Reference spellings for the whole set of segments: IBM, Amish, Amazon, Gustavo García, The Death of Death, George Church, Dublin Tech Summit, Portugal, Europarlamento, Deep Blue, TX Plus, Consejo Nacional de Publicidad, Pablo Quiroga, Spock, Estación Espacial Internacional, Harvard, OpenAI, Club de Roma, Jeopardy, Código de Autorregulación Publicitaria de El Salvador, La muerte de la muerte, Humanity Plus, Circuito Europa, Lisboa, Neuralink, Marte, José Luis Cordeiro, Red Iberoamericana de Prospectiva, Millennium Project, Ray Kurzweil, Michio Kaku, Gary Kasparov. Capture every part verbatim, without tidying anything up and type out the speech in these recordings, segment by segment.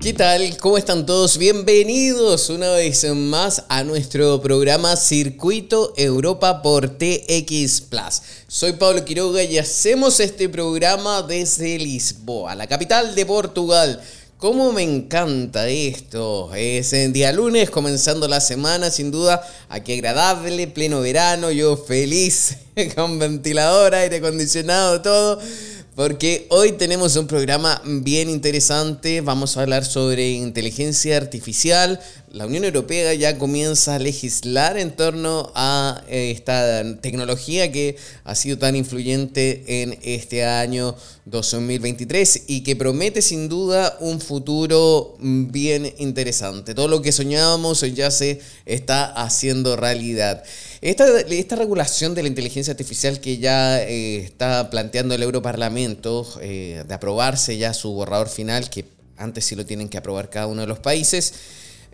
¿Qué tal? ¿Cómo están todos? Bienvenidos una vez más a nuestro programa Circuito Europa por T X Plus. Soy Pablo Quiroga y hacemos este programa desde Lisboa, la capital de Portugal. ¿Cómo me encanta esto? Es el día lunes, comenzando la semana, sin duda. Aquí agradable, pleno verano, yo feliz, con ventilador, aire acondicionado, todo. Porque hoy tenemos un programa bien interesante. Vamos a hablar sobre inteligencia artificial. La Unión Europea ya comienza a legislar en torno a esta tecnología que ha sido tan influyente en este año dos mil veintitrés y que promete sin duda un futuro bien interesante. Todo lo que soñábamos ya se está haciendo realidad. Esta, esta regulación de la inteligencia artificial que ya eh, está planteando el Europarlamento, eh, de aprobarse ya su borrador final, que antes sí lo tienen que aprobar cada uno de los países,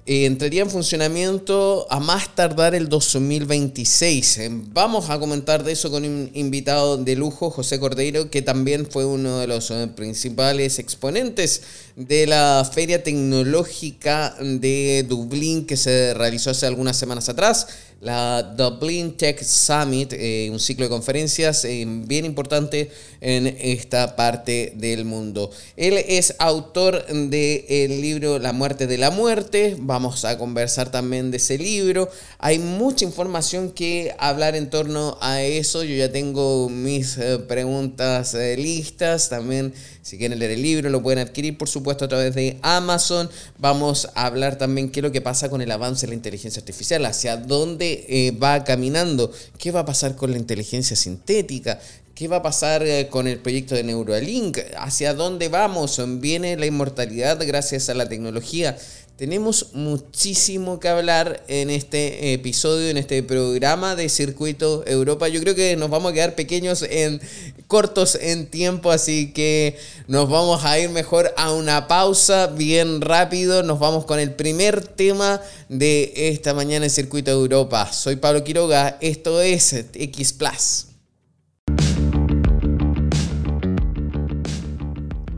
eh, entraría en funcionamiento a más tardar el dos mil veintiséis. Eh, vamos a comentar de eso con un invitado de lujo, José Cordeiro, que también fue uno de los principales exponentes de la Feria Tecnológica de Dublín que se realizó hace algunas semanas atrás. La Dublin Tech Summit, eh, un ciclo de conferencias eh, bien importante en esta parte del mundo. Él es autor del libro La muerte de la muerte. Vamos a conversar también de ese libro. Hay mucha información que hablar en torno a eso. Yo ya tengo mis eh, preguntas eh, listas. También, si quieren leer el libro, lo pueden adquirir, por supuesto, a través de Amazon. Vamos a hablar también qué es lo que pasa con el avance de la inteligencia artificial, hacia dónde Eh, va caminando, qué va a pasar con la inteligencia sintética, qué va a pasar eh, con el proyecto de Neuralink, hacia dónde vamos, viene la inmortalidad gracias a la tecnología. Tenemos muchísimo que hablar en este episodio, en este programa de Circuito Europa. Yo creo que nos vamos a quedar pequeños, en cortos en tiempo, así que nos vamos a ir mejor a una pausa bien rápido. Nos vamos con el primer tema de esta mañana en Circuito Europa. Soy Pablo Quiroga, esto es T X Plus.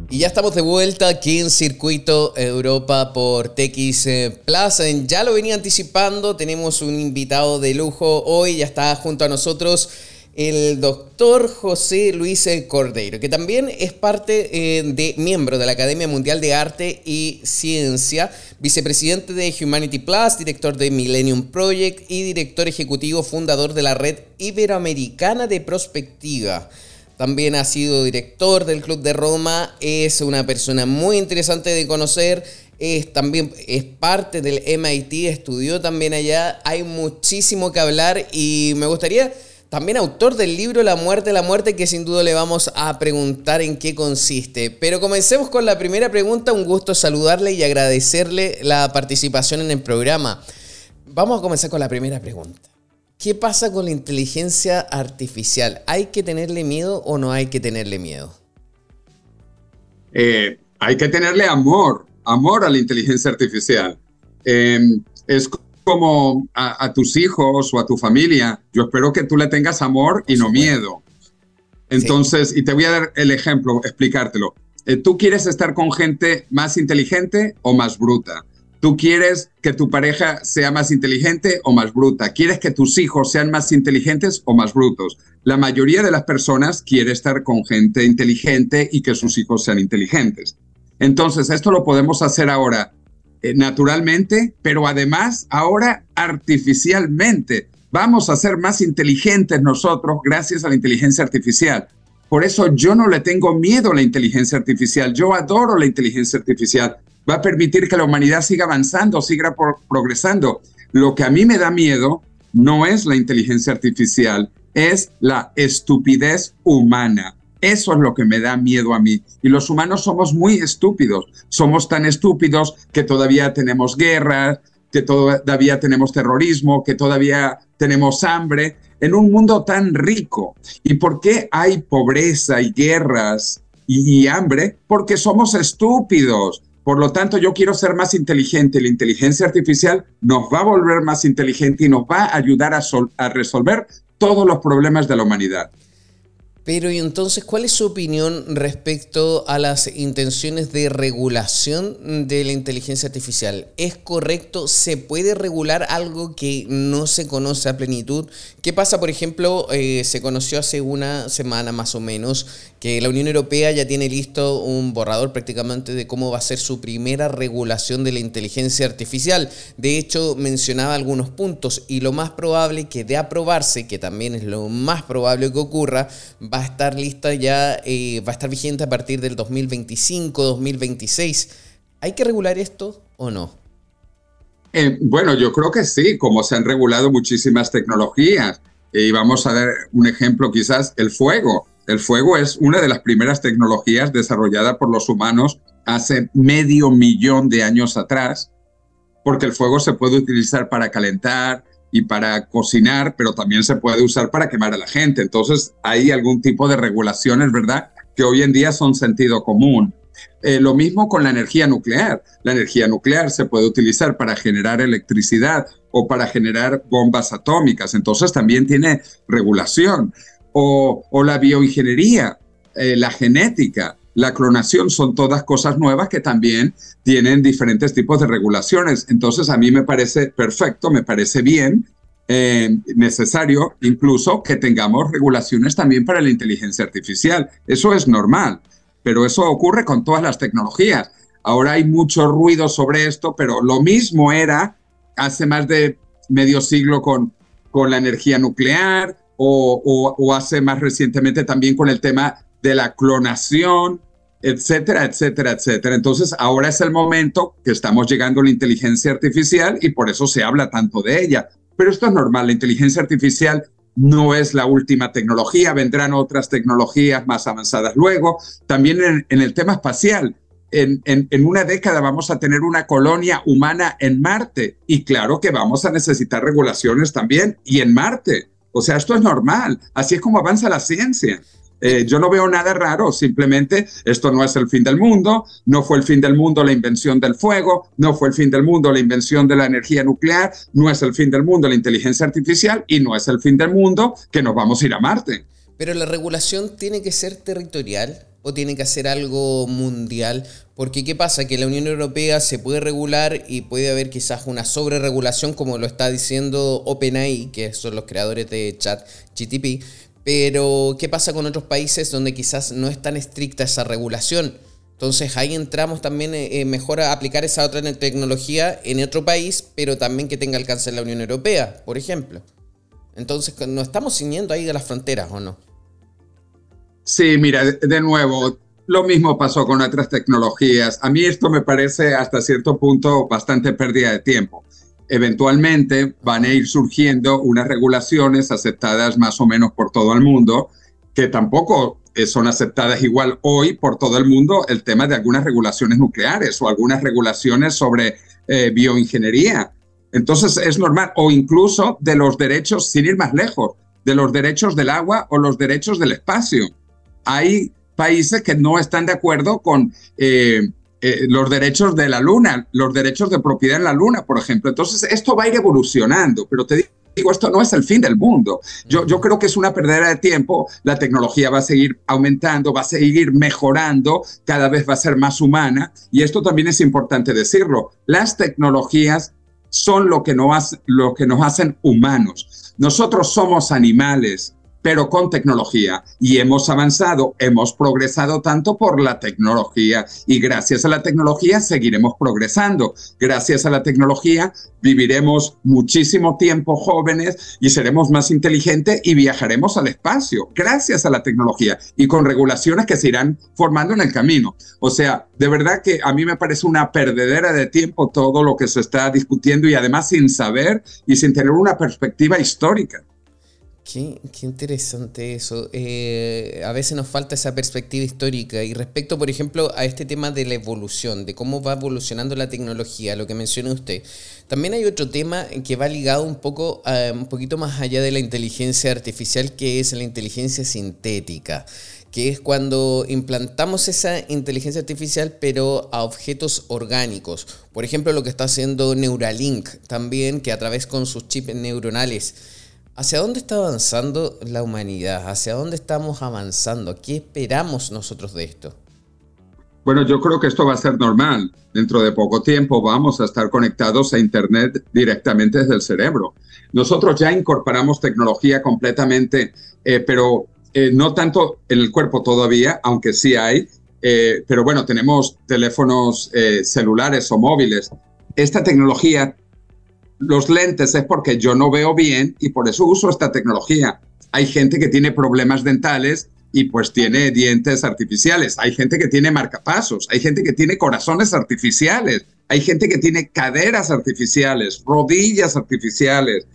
Y ya estamos de vuelta aquí en Circuito Europa por T X Plus. Ya lo venía anticipando, tenemos un invitado de lujo hoy, ya está junto a nosotros el doctor José Luis Cordeiro, que también es parte eh, de miembro de la Academia Mundial de Arte y Ciencia, vicepresidente de Humanity Plus, director de Millennium Project y director ejecutivo fundador de la Red Iberoamericana de Prospectiva. También ha sido director del Club de Roma, es una persona muy interesante de conocer, es también es parte del M I T, estudió también allá, hay muchísimo que hablar y me gustaría, también autor del libro La muerte de la muerte, que sin duda le vamos a preguntar en qué consiste. Pero comencemos con la primera pregunta, un gusto saludarle y agradecerle la participación en el programa. Vamos a comenzar con la primera pregunta. ¿Qué pasa con la inteligencia artificial? ¿Hay que tenerle miedo o no hay que tenerle miedo? Eh, hay que tenerle amor, amor a la inteligencia artificial. Eh, es como a, a tus hijos o a tu familia. Yo espero que tú le tengas amor y no miedo. Entonces, sí. Y te voy a dar el ejemplo, explicártelo. Eh, ¿Tú quieres estar con gente más inteligente o más bruta? ¿Tú quieres que tu pareja sea más inteligente o más bruta? ¿Quieres que tus hijos sean más inteligentes o más brutos? La mayoría de las personas quiere estar con gente inteligente y que sus hijos sean inteligentes. Entonces, esto lo podemos hacer ahora eh, naturalmente, pero además ahora artificialmente. Vamos a ser más inteligentes nosotros gracias a la inteligencia artificial. Por eso yo no le tengo miedo a la inteligencia artificial. Yo adoro la inteligencia artificial. Va a permitir que la humanidad siga avanzando, siga pro- progresando. Lo que a mí me da miedo no es la inteligencia artificial, es la estupidez humana. Eso es lo que me da miedo a mí. Y los humanos somos muy estúpidos. Somos tan estúpidos que todavía tenemos guerras, que todavía tenemos terrorismo, que todavía tenemos hambre, en un mundo tan rico. ¿Y por qué hay pobreza y guerras y, y hambre? Porque somos estúpidos. Por lo tanto, yo quiero ser más inteligente. La inteligencia artificial nos va a volver más inteligente y nos va a ayudar a, sol- a resolver todos los problemas de la humanidad. Pero y entonces, ¿cuál es su opinión respecto a las intenciones de regulación de la inteligencia artificial? ¿Es correcto? ¿Se puede regular algo que no se conoce a plenitud? ¿Qué pasa, por ejemplo, eh, se conoció hace una semana más o menos que la Unión Europea ya tiene listo un borrador prácticamente de cómo va a ser su primera regulación de la inteligencia artificial? De hecho, mencionaba algunos puntos y lo más probable que de aprobarse, que también es lo más probable que ocurra, va va a estar lista ya, eh, va a estar vigente a partir del dos mil veinticinco, dos mil veintiséis. ¿Hay que regular esto o no? Eh, bueno, yo creo que sí, como se han regulado muchísimas tecnologías. Y eh, vamos a dar un ejemplo quizás, el fuego. El fuego es una de las primeras tecnologías desarrollada por los humanos hace medio millón de años atrás, porque el fuego se puede utilizar para calentar, y para cocinar, pero también se puede usar para quemar a la gente. Entonces, hay algún tipo de regulaciones, ¿verdad?, que hoy en día son sentido común. Eh, lo mismo con la energía nuclear. La energía nuclear se puede utilizar para generar electricidad o para generar bombas atómicas. Entonces, también tiene regulación. O, o la bioingeniería, eh, la genética, la clonación, son todas cosas nuevas que también tienen diferentes tipos de regulaciones. Entonces, a mí me parece perfecto, me parece bien, eh, necesario incluso que tengamos regulaciones también para la inteligencia artificial. Eso es normal, pero eso ocurre con todas las tecnologías. Ahora hay mucho ruido sobre esto, pero lo mismo era hace más de medio siglo con, con la energía nuclear o, o, o hace más recientemente también con el tema de la clonación, etcétera, etcétera, etcétera. Entonces, ahora es el momento que estamos llegando a la inteligencia artificial y por eso se habla tanto de ella. Pero esto es normal, la inteligencia artificial no es la última tecnología, vendrán otras tecnologías más avanzadas luego. También en, en el tema espacial, en, en, en una década vamos a tener una colonia humana en Marte y claro que vamos a necesitar regulaciones también y en Marte. O sea, esto es normal, así es como avanza la ciencia. Eh, yo no veo nada raro, simplemente esto no es el fin del mundo, no fue el fin del mundo la invención del fuego, no fue el fin del mundo la invención de la energía nuclear, no es el fin del mundo la inteligencia artificial y no es el fin del mundo que nos vamos a ir a Marte. Pero la regulación tiene que ser territorial o tiene que hacer algo mundial, porque ¿qué pasa? Que la Unión Europea se puede regular y puede haber quizás una sobreregulación, como lo está diciendo OpenAI, que son los creadores de ChatGPT. Pero, ¿qué pasa con otros países donde quizás no es tan estricta esa regulación? Entonces, ahí entramos también eh, mejor a aplicar esa otra tecnología en otro país, pero también que tenga alcance en la Unión Europea, por ejemplo. Entonces, ¿nos estamos ciñendo ahí de las fronteras o no? Sí, mira, de nuevo, lo mismo pasó con otras tecnologías. A mí esto me parece hasta cierto punto bastante pérdida de tiempo. Eventualmente van a ir surgiendo unas regulaciones aceptadas más o menos por todo el mundo, que tampoco son aceptadas igual hoy por todo el mundo, el tema de algunas regulaciones nucleares o algunas regulaciones sobre eh, bioingeniería. Entonces es normal, o incluso de los derechos, sin ir más lejos, de los derechos del agua o los derechos del espacio. Hay países que no están de acuerdo con Eh, Eh, los derechos de la Luna, los derechos de propiedad en la Luna, por ejemplo. Entonces, esto va a ir evolucionando, pero te digo, esto no es el fin del mundo. Yo, yo creo que es una perdera de tiempo. La tecnología va a seguir aumentando, va a seguir mejorando, cada vez va a ser más humana. Y esto también es importante decirlo. Las tecnologías son lo que nos hace, lo que nos hacen humanos. Nosotros somos animales, pero con tecnología, y hemos avanzado, hemos progresado tanto por la tecnología, y gracias a la tecnología seguiremos progresando. Gracias a la tecnología viviremos muchísimo tiempo jóvenes y seremos más inteligentes y viajaremos al espacio, gracias a la tecnología, y con regulaciones que se irán formando en el camino. O sea, de verdad que a mí me parece una perdedera de tiempo todo lo que se está discutiendo, y además sin saber y sin tener una perspectiva histórica. Qué, qué interesante eso. Eh, a veces nos falta esa perspectiva histórica. Y respecto, por ejemplo, a este tema de la evolución, de cómo va evolucionando la tecnología, lo que menciona usted. También hay otro tema que va ligado un poco, eh, un poquito más allá de la inteligencia artificial, que es la inteligencia sintética, que es cuando implantamos esa inteligencia artificial pero a objetos orgánicos. Por ejemplo, lo que está haciendo Neuralink también, que a través con sus chips neuronales ¿Hacia dónde está avanzando la humanidad? ¿Hacia dónde estamos avanzando? ¿Qué esperamos nosotros de esto? Bueno, yo creo que esto va a ser normal. Dentro de poco tiempo vamos a estar conectados a Internet directamente desde el cerebro. Nosotros ya incorporamos tecnología completamente, eh, pero eh, no tanto en el cuerpo todavía, aunque sí hay. Eh, pero bueno, tenemos teléfonos eh, celulares o móviles. Esta tecnología, los lentes, es porque yo no veo bien y por eso uso esta tecnología. Hay gente que tiene problemas dentales y pues tiene dientes artificiales, hay gente que tiene marcapasos, hay gente que tiene corazones artificiales, hay gente que tiene caderas artificiales, rodillas artificiales,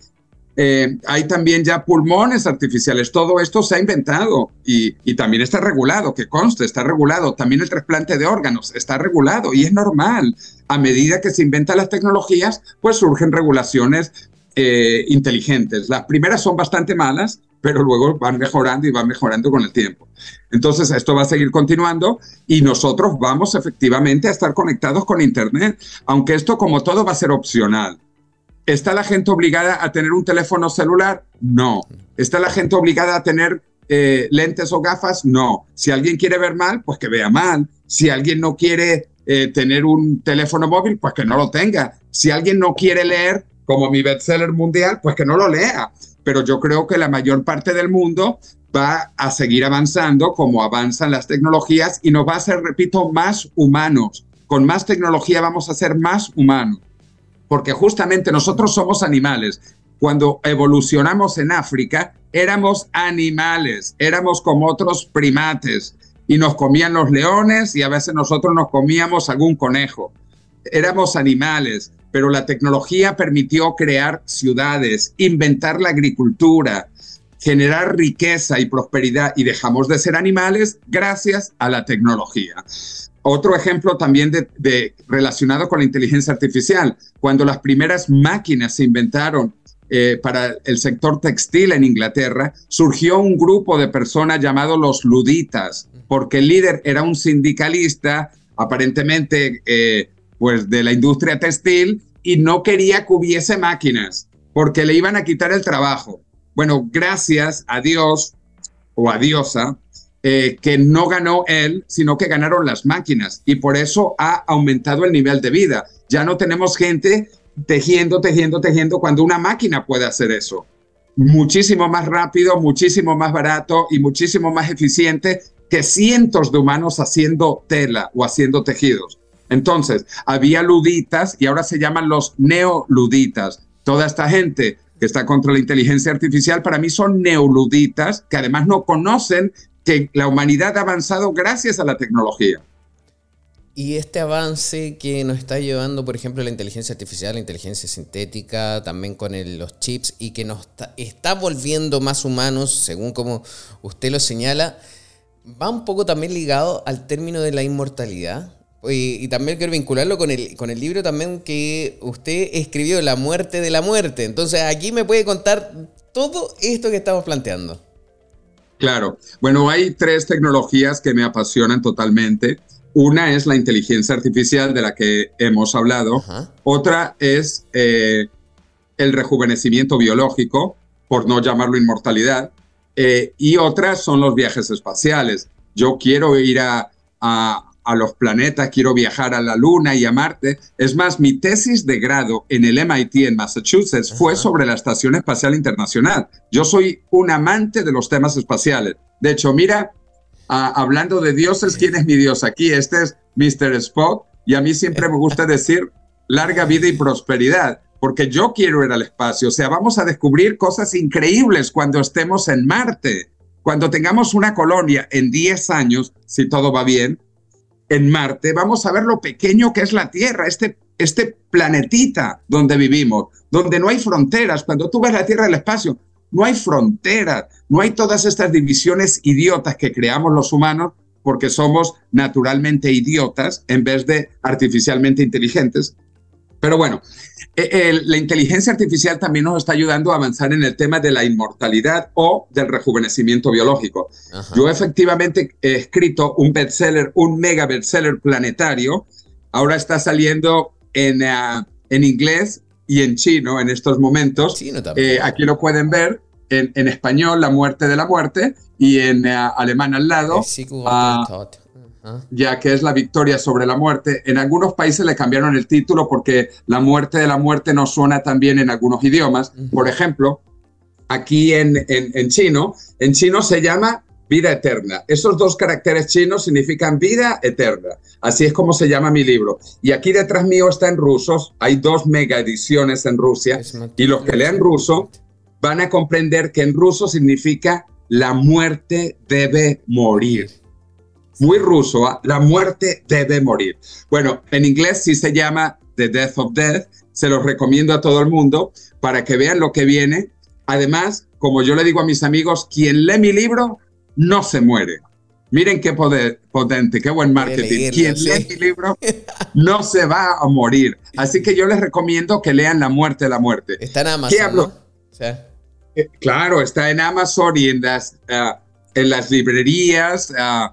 eh, hay también ya pulmones artificiales. Todo esto se ha inventado y, y también está regulado, que conste, está regulado. También el trasplante de órganos está regulado y es normal. A medida que se inventan las tecnologías, pues surgen regulaciones eh, inteligentes. Las primeras son bastante malas, pero luego van mejorando y van mejorando con el tiempo. Entonces, esto va a seguir continuando y nosotros vamos efectivamente a estar conectados con Internet, aunque esto, como todo, va a ser opcional. ¿Está la gente obligada a tener un teléfono celular? No. ¿Está la gente obligada a tener eh, lentes o gafas? No. Si alguien quiere ver mal, pues que vea mal. Si alguien no quiere eh, tener un teléfono móvil, pues que no lo tenga. Si alguien no quiere leer, como mi bestseller mundial, pues que no lo lea. Pero yo creo que la mayor parte del mundo va a seguir avanzando como avanzan las tecnologías y nos va a hacer, repito, más humanos. Con más tecnología vamos a ser más humanos, porque justamente nosotros somos animales. Cuando evolucionamos en África, éramos animales, éramos como otros primates y nos comían los leones y a veces nosotros nos comíamos algún conejo. Éramos animales. Pero la tecnología permitió crear ciudades, inventar la agricultura, generar riqueza y prosperidad, y dejamos de ser animales gracias a la tecnología. Otro ejemplo también de, de, relacionado con la inteligencia artificial, cuando las primeras máquinas se inventaron eh, para el sector textil en Inglaterra, surgió un grupo de personas llamado los luditas, porque el líder era un sindicalista, aparentemente eh, pues de la industria textil, y no quería que hubiese máquinas porque le iban a quitar el trabajo. Bueno, gracias a Dios o a Diosa eh, que no ganó él, sino que ganaron las máquinas, y por eso ha aumentado el nivel de vida. Ya no tenemos gente tejiendo, tejiendo, tejiendo cuando una máquina puede hacer eso. Muchísimo más rápido, muchísimo más barato y muchísimo más eficiente que cientos de humanos haciendo tela o haciendo tejidos. Entonces, había luditas y ahora se llaman los neoluditas. Toda esta gente que está contra la inteligencia artificial, para mí son neoluditas, que además no conocen que la humanidad ha avanzado gracias a la tecnología. Y este avance que nos está llevando, por ejemplo, la inteligencia artificial, la inteligencia sintética, también con el, los chips, y que nos está, está volviendo más humanos, según como usted lo señala, va un poco también ligado al término de la inmortalidad. Y, y también quiero vincularlo con el, con el libro también que usted escribió, La muerte de la muerte. Entonces, aquí me puede contar todo esto que estamos planteando. Claro. Bueno, hay tres tecnologías que me apasionan totalmente. Una es la inteligencia artificial, de la que hemos hablado. Ajá. Otra es eh, el rejuvenecimiento biológico, por no llamarlo inmortalidad. Eh, y otra son los viajes espaciales. Yo quiero ir a... a a los planetas, quiero viajar a la Luna y a Marte. Es más, mi tesis de grado en el M I T en Massachusetts fue sobre la Estación Espacial Internacional. Yo soy un amante de los temas espaciales. De hecho, mira, a, hablando de dioses, ¿quién es mi dios aquí? Este es mister Spock, y a mí siempre me gusta decir larga vida y prosperidad, porque yo quiero ir al espacio. O sea, vamos a descubrir cosas increíbles cuando estemos en Marte. Cuando tengamos una colonia en diez años, si todo va bien, en Marte, vamos a ver lo pequeño que es la Tierra, este, este planetita donde vivimos, donde no hay fronteras. Cuando tú ves la Tierra y el espacio, no hay fronteras, no hay todas estas divisiones idiotas que creamos los humanos porque somos naturalmente idiotas en vez de artificialmente inteligentes. Pero bueno, eh, eh, la inteligencia artificial también nos está ayudando a avanzar en el tema de la inmortalidad o del rejuvenecimiento biológico. Ajá. Yo efectivamente he escrito un bestseller, un mega bestseller planetario. Ahora está saliendo en, uh, en inglés y en chino en estos momentos. Chino también. Eh, aquí lo pueden ver. en, en español, La muerte de la muerte, y en uh, alemán al lado, uh, ya que es la victoria sobre la muerte. En algunos países le cambiaron el título porque La muerte de la muerte no suena tan bien en algunos idiomas. Por ejemplo, aquí en, en, en chino, en chino se llama vida eterna. Esos dos caracteres chinos significan vida eterna. Así es como se llama mi libro. Y aquí detrás mío está en rusos. Hay dos mega ediciones en Rusia. Y los que lean ruso van a comprender que en ruso significa la muerte debe morir. Muy ruso, ¿eh? La muerte debe morir. Bueno, en inglés sí se llama The Death of Death. Se los recomiendo a todo el mundo para que vean lo que viene. Además, como yo le digo a mis amigos, quien lee mi libro no se muere. Miren qué poder, potente, qué buen marketing. Quien lee mi libro no se va a morir. Así que yo les recomiendo que lean La muerte de la muerte. Está en Amazon. ¿Qué hablo? ¿No? Sí. Eh, claro, está en Amazon y en las, uh, en las librerías, uh,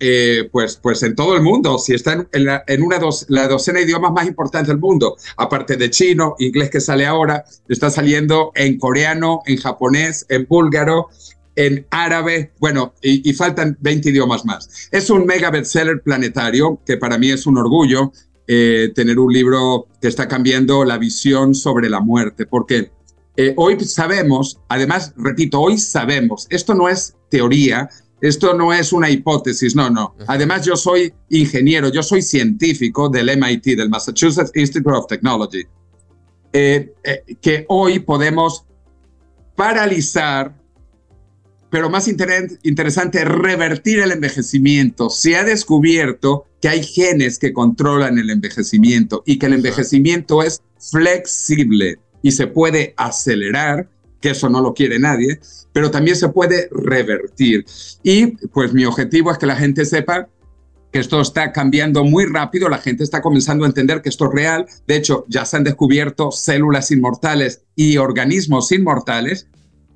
eh, pues, pues en todo el mundo. Si está en, en, la, en una doce, la docena de idiomas más importantes del mundo, aparte de chino, inglés que sale ahora, está saliendo en coreano, en japonés, en búlgaro, en árabe, bueno, y, y faltan veinte idiomas más. Es un mega bestseller planetario, que para mí es un orgullo eh, tener un libro que está cambiando la visión sobre la muerte, porque eh, hoy sabemos, además, repito, hoy sabemos, esto no es teoría, esto no es una hipótesis, no, no. Además, yo soy ingeniero, yo soy científico del M I T, del Massachusetts Institute of Technology, eh, eh, que hoy podemos paralizar, pero más inter- interesante, revertir el envejecimiento. Se ha descubierto que hay genes que controlan el envejecimiento y que el envejecimiento es flexible y se puede acelerar, que eso no lo quiere nadie, pero también se puede revertir. Y pues mi objetivo es que la gente sepa que esto está cambiando muy rápido, la gente está comenzando a entender que esto es real. De hecho, ya se han descubierto células inmortales y organismos inmortales,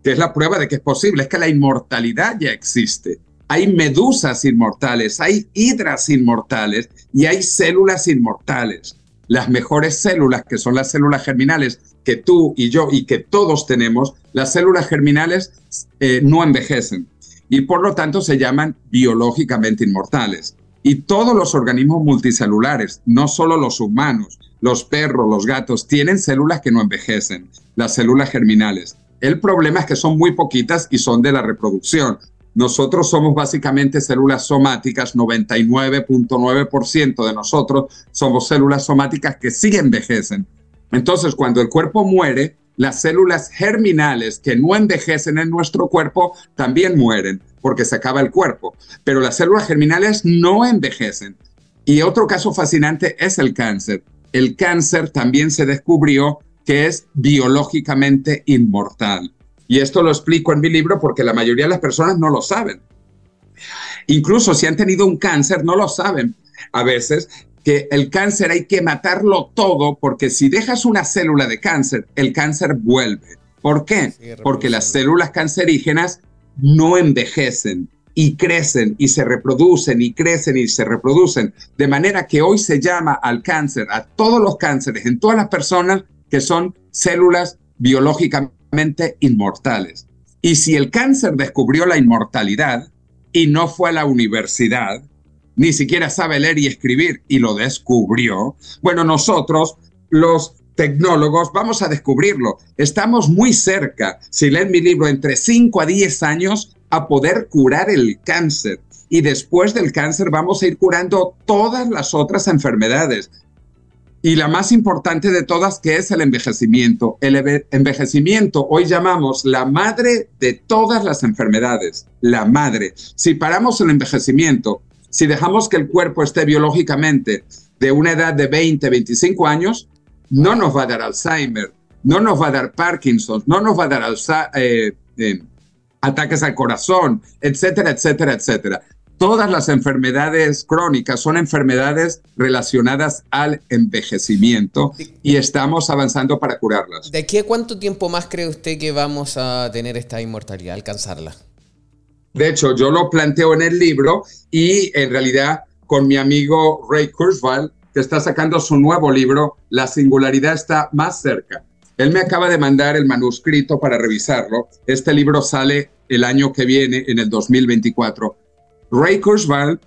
que es la prueba de que es posible, es que la inmortalidad ya existe. Hay medusas inmortales, hay hidras inmortales y hay células inmortales. Las mejores células, que son las células germinales, que tú y yo y que todos tenemos, las células germinales eh, no envejecen y por lo tanto se llaman biológicamente inmortales. Y todos los organismos multicelulares, no solo los humanos, los perros, los gatos, tienen células que no envejecen, las células germinales. El problema es que son muy poquitas y son de la reproducción. Nosotros somos básicamente células somáticas, noventa y nueve punto nueve por ciento de nosotros somos células somáticas que sí envejecen. Entonces, cuando el cuerpo muere, las células germinales que no envejecen en nuestro cuerpo también mueren porque se acaba el cuerpo. Pero las células germinales no envejecen. Y otro caso fascinante es el cáncer. El cáncer también se descubrió que es biológicamente inmortal. Y esto lo explico en mi libro porque la mayoría de las personas no lo saben. Incluso si han tenido un cáncer, no lo saben a veces, que el cáncer hay que matarlo todo, porque si dejas una célula de cáncer, el cáncer vuelve. ¿Por qué? Porque las células cancerígenas no envejecen y crecen y se reproducen y crecen y se reproducen. De manera que hoy se llama al cáncer, a todos los cánceres, en todas las personas, que son células biológicamente inmortales. Y si el cáncer descubrió la inmortalidad y no fue a la universidad, ni siquiera sabe leer y escribir y lo descubrió, bueno, nosotros, los tecnólogos, vamos a descubrirlo. Estamos muy cerca, si leen mi libro, entre cinco a diez años a poder curar el cáncer. Y después del cáncer vamos a ir curando todas las otras enfermedades. Y la más importante de todas, que es el envejecimiento. El envejecimiento hoy llamamos la madre de todas las enfermedades, la madre. Si paramos el envejecimiento, si dejamos que el cuerpo esté biológicamente de una edad de veinte, veinticinco años, no nos va a dar Alzheimer, no nos va a dar Parkinson, no nos va a dar alza- eh, eh, ataques al corazón, etcétera, etcétera, etcétera. Todas las enfermedades crónicas son enfermedades relacionadas al envejecimiento y estamos avanzando para curarlas. ¿De aquí a cuánto tiempo más cree usted que vamos a tener esta inmortalidad, alcanzarla? De hecho, yo lo planteo en el libro y en realidad con mi amigo Ray Kurzweil, que está sacando su nuevo libro, La singularidad está más cerca. Él me acaba de mandar el manuscrito para revisarlo. Este libro sale el año que viene, en el dos mil veinticuatro. Ray Kurzweil,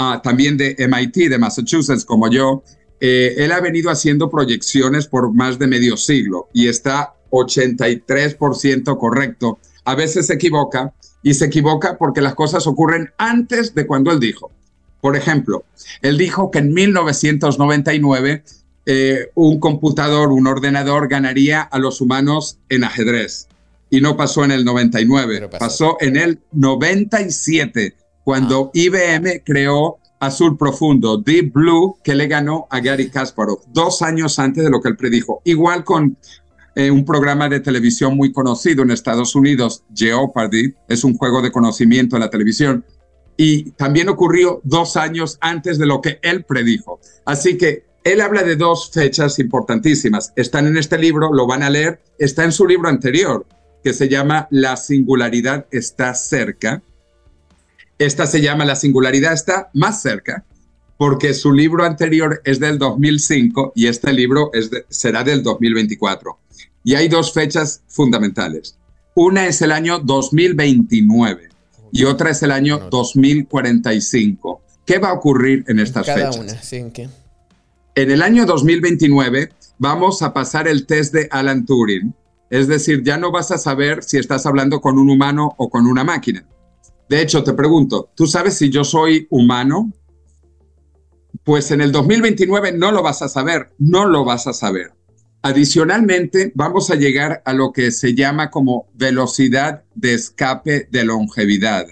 uh, también de M I T, de Massachusetts, como yo, eh, él ha venido haciendo proyecciones por más de medio siglo y está ochenta y tres por ciento correcto. A veces se equivoca, y se equivoca porque las cosas ocurren antes de cuando él dijo. Por ejemplo, él dijo que en mil novecientos noventa y nueve eh, un computador, un ordenador ganaría a los humanos en ajedrez. Y no pasó en el noventa y nueve, pasó. pasó en el noventa y siete, cuando ah. I B M creó Azul Profundo, Deep Blue, que le ganó a Gary Kasparov, dos años antes de lo que él predijo. Igual con Eh, un programa de televisión muy conocido en Estados Unidos, Jeopardy, es un juego de conocimiento en la televisión, y también ocurrió dos años antes de lo que él predijo. Así que él habla de dos fechas importantísimas. Están en este libro, lo van a leer, está en su libro anterior, que se llama La singularidad está cerca. Esta se llama La singularidad está más cerca, porque su libro anterior es del dos mil cinco y este libro es de, será del dos mil veinticuatro. Y hay dos fechas fundamentales. Una es el año dos mil veintinueve y otra es el año dos mil cuarenta y cinco. ¿Qué va a ocurrir en estas Cada fechas? Una, sí, ¿en qué? En el año dos mil veintinueve vamos a pasar el test de Alan Turing. Es decir, ya no vas a saber si estás hablando con un humano o con una máquina. De hecho, te pregunto, ¿tú sabes si yo soy humano? Pues en el dos mil veintinueve no lo vas a saber, no lo vas a saber. Adicionalmente, vamos a llegar a lo que se llama como velocidad de escape de longevidad,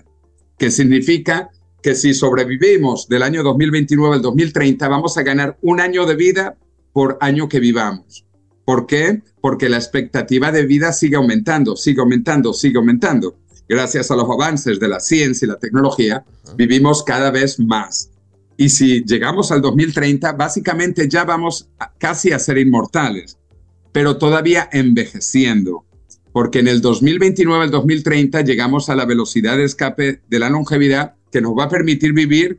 que significa que si sobrevivimos del año dos mil veintinueve al dos mil treinta, vamos a ganar un año de vida por año que vivamos. ¿Por qué? Porque la expectativa de vida sigue aumentando, sigue aumentando, sigue aumentando. Gracias a los avances de la ciencia y la tecnología, vivimos cada vez más. Y si llegamos al dos mil treinta, básicamente ya vamos a, casi a ser inmortales, pero todavía envejeciendo, porque en el dos mil veintinueve al dos mil treinta llegamos a la velocidad de escape de la longevidad que nos va a permitir vivir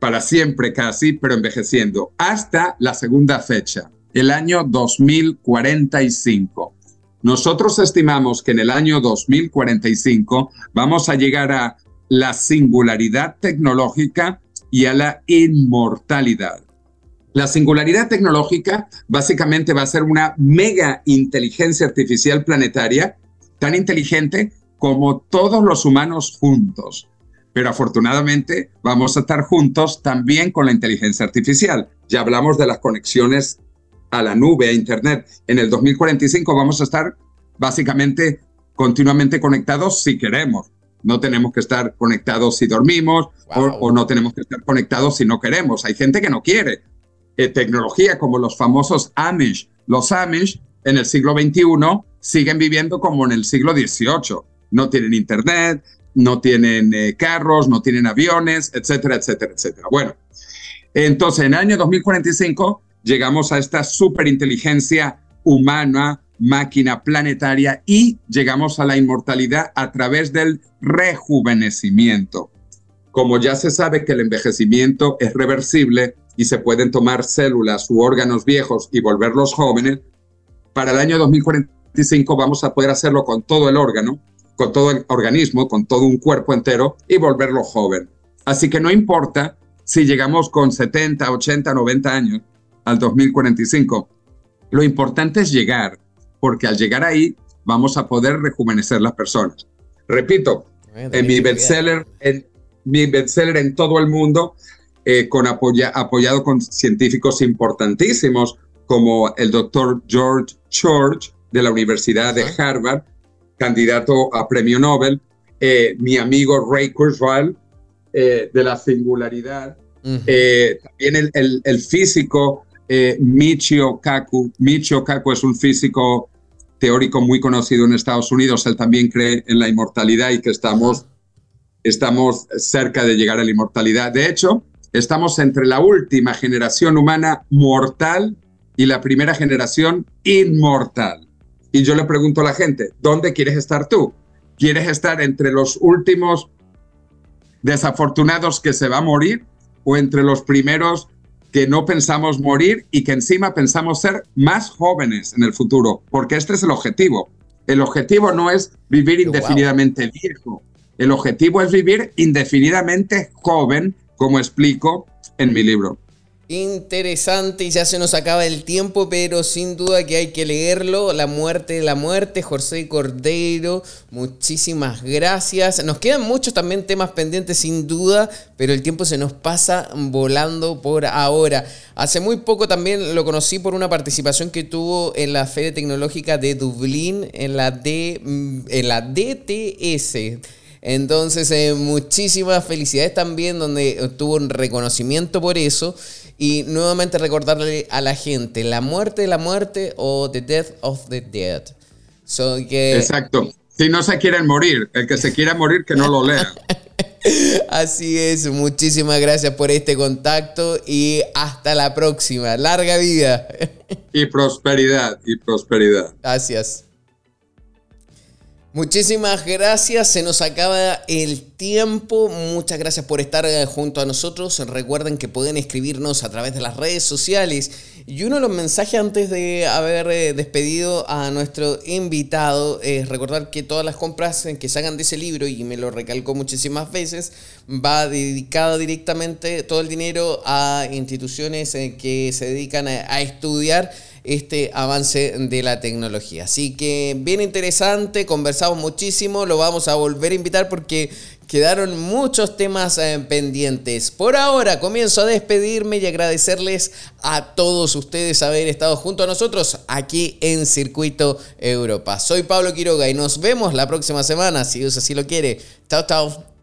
para siempre casi, pero envejeciendo, hasta la segunda fecha, el año dos mil cuarenta y cinco. Nosotros estimamos que en el año dos mil cuarenta y cinco vamos a llegar a la singularidad tecnológica y a la inmortalidad. La singularidad tecnológica básicamente va a ser una mega inteligencia artificial planetaria, tan inteligente como todos los humanos juntos. Pero afortunadamente vamos a estar juntos también con la inteligencia artificial. Ya hablamos de las conexiones a la nube, a Internet. En el dos mil cuarenta y cinco vamos a estar básicamente continuamente conectados si queremos. No tenemos que estar conectados si dormimos, wow. o, o no tenemos que estar conectados si no queremos. Hay gente que no quiere. Eh, tecnología como los famosos Amish. Los Amish en el siglo veintiuno siguen viviendo como en el siglo dieciocho. No tienen internet, no tienen eh, carros, no tienen aviones, etcétera, etcétera, etcétera. Bueno, entonces en el año dos mil cuarenta y cinco llegamos a esta superinteligencia humana, máquina planetaria, y llegamos a la inmortalidad a través del rejuvenecimiento. Como ya se sabe que el envejecimiento es reversible y se pueden tomar células u órganos viejos y volverlos jóvenes, para el año dos mil cuarenta y cinco vamos a poder hacerlo con todo el órgano, con todo el organismo, con todo un cuerpo entero y volverlo joven. Así que no importa si llegamos con setenta, ochenta, noventa años al dos mil cuarenta y cinco, lo importante es llegar, porque al llegar ahí vamos a poder rejuvenecer las personas. Repito, bueno, en mi bestseller, en, mi bestseller en todo el mundo, eh, con apoya, apoyado con científicos importantísimos como el doctor George Church de la Universidad de Harvard, candidato a premio Nobel, eh, mi amigo Ray Kurzweil eh, de la singularidad, uh-huh. eh, también el, el, el físico eh, Michio Kaku. Michio Kaku es un físico teórico muy conocido en Estados Unidos. Él también cree en la inmortalidad y que estamos, estamos cerca de llegar a la inmortalidad. De hecho, estamos entre la última generación humana mortal y la primera generación inmortal. Y yo le pregunto a la gente, ¿dónde quieres estar tú? ¿Quieres estar entre los últimos desafortunados que se va a morir o entre los primeros que no pensamos morir y que encima pensamos ser más jóvenes en el futuro, porque este es el objetivo. El objetivo no es vivir indefinidamente viejo, el objetivo es vivir indefinidamente joven, como explico en mi libro. Interesante, y ya se nos acaba el tiempo, pero sin duda que hay que leerlo. La muerte de la muerte, José Cordeiro, muchísimas gracias. Nos quedan muchos también temas pendientes sin duda, pero el tiempo se nos pasa volando por ahora. Hace muy poco también lo conocí por una participación que tuvo en la Feria Tecnológica de Dublín, en la, D, en la D T S. Entonces, eh, muchísimas felicidades también, donde obtuvo un reconocimiento por eso. Y nuevamente recordarle a la gente, la muerte de la muerte o the death of the dead. So que... Exacto. Si no se quieren morir, el que se quiera morir que no lo lea. Así es. Muchísimas gracias por este contacto y hasta la próxima. Larga vida. Y prosperidad, y prosperidad. Gracias. Muchísimas gracias, se nos acaba el tiempo, muchas gracias por estar junto a nosotros, recuerden que pueden escribirnos a través de las redes sociales y uno de los mensajes antes de haber despedido a nuestro invitado es recordar que todas las compras que se hagan de ese libro, y me lo recalcó muchísimas veces, va dedicado directamente todo el dinero a instituciones que se dedican a estudiar este avance de la tecnología. Así que bien interesante, conversamos muchísimo, lo vamos a volver a invitar porque quedaron muchos temas eh, pendientes. Por ahora comienzo a despedirme y agradecerles a todos ustedes haber estado junto a nosotros aquí en Circuito Europa. Soy Pablo Quiroga y nos vemos la próxima semana, si Dios así lo quiere. Chao, chao.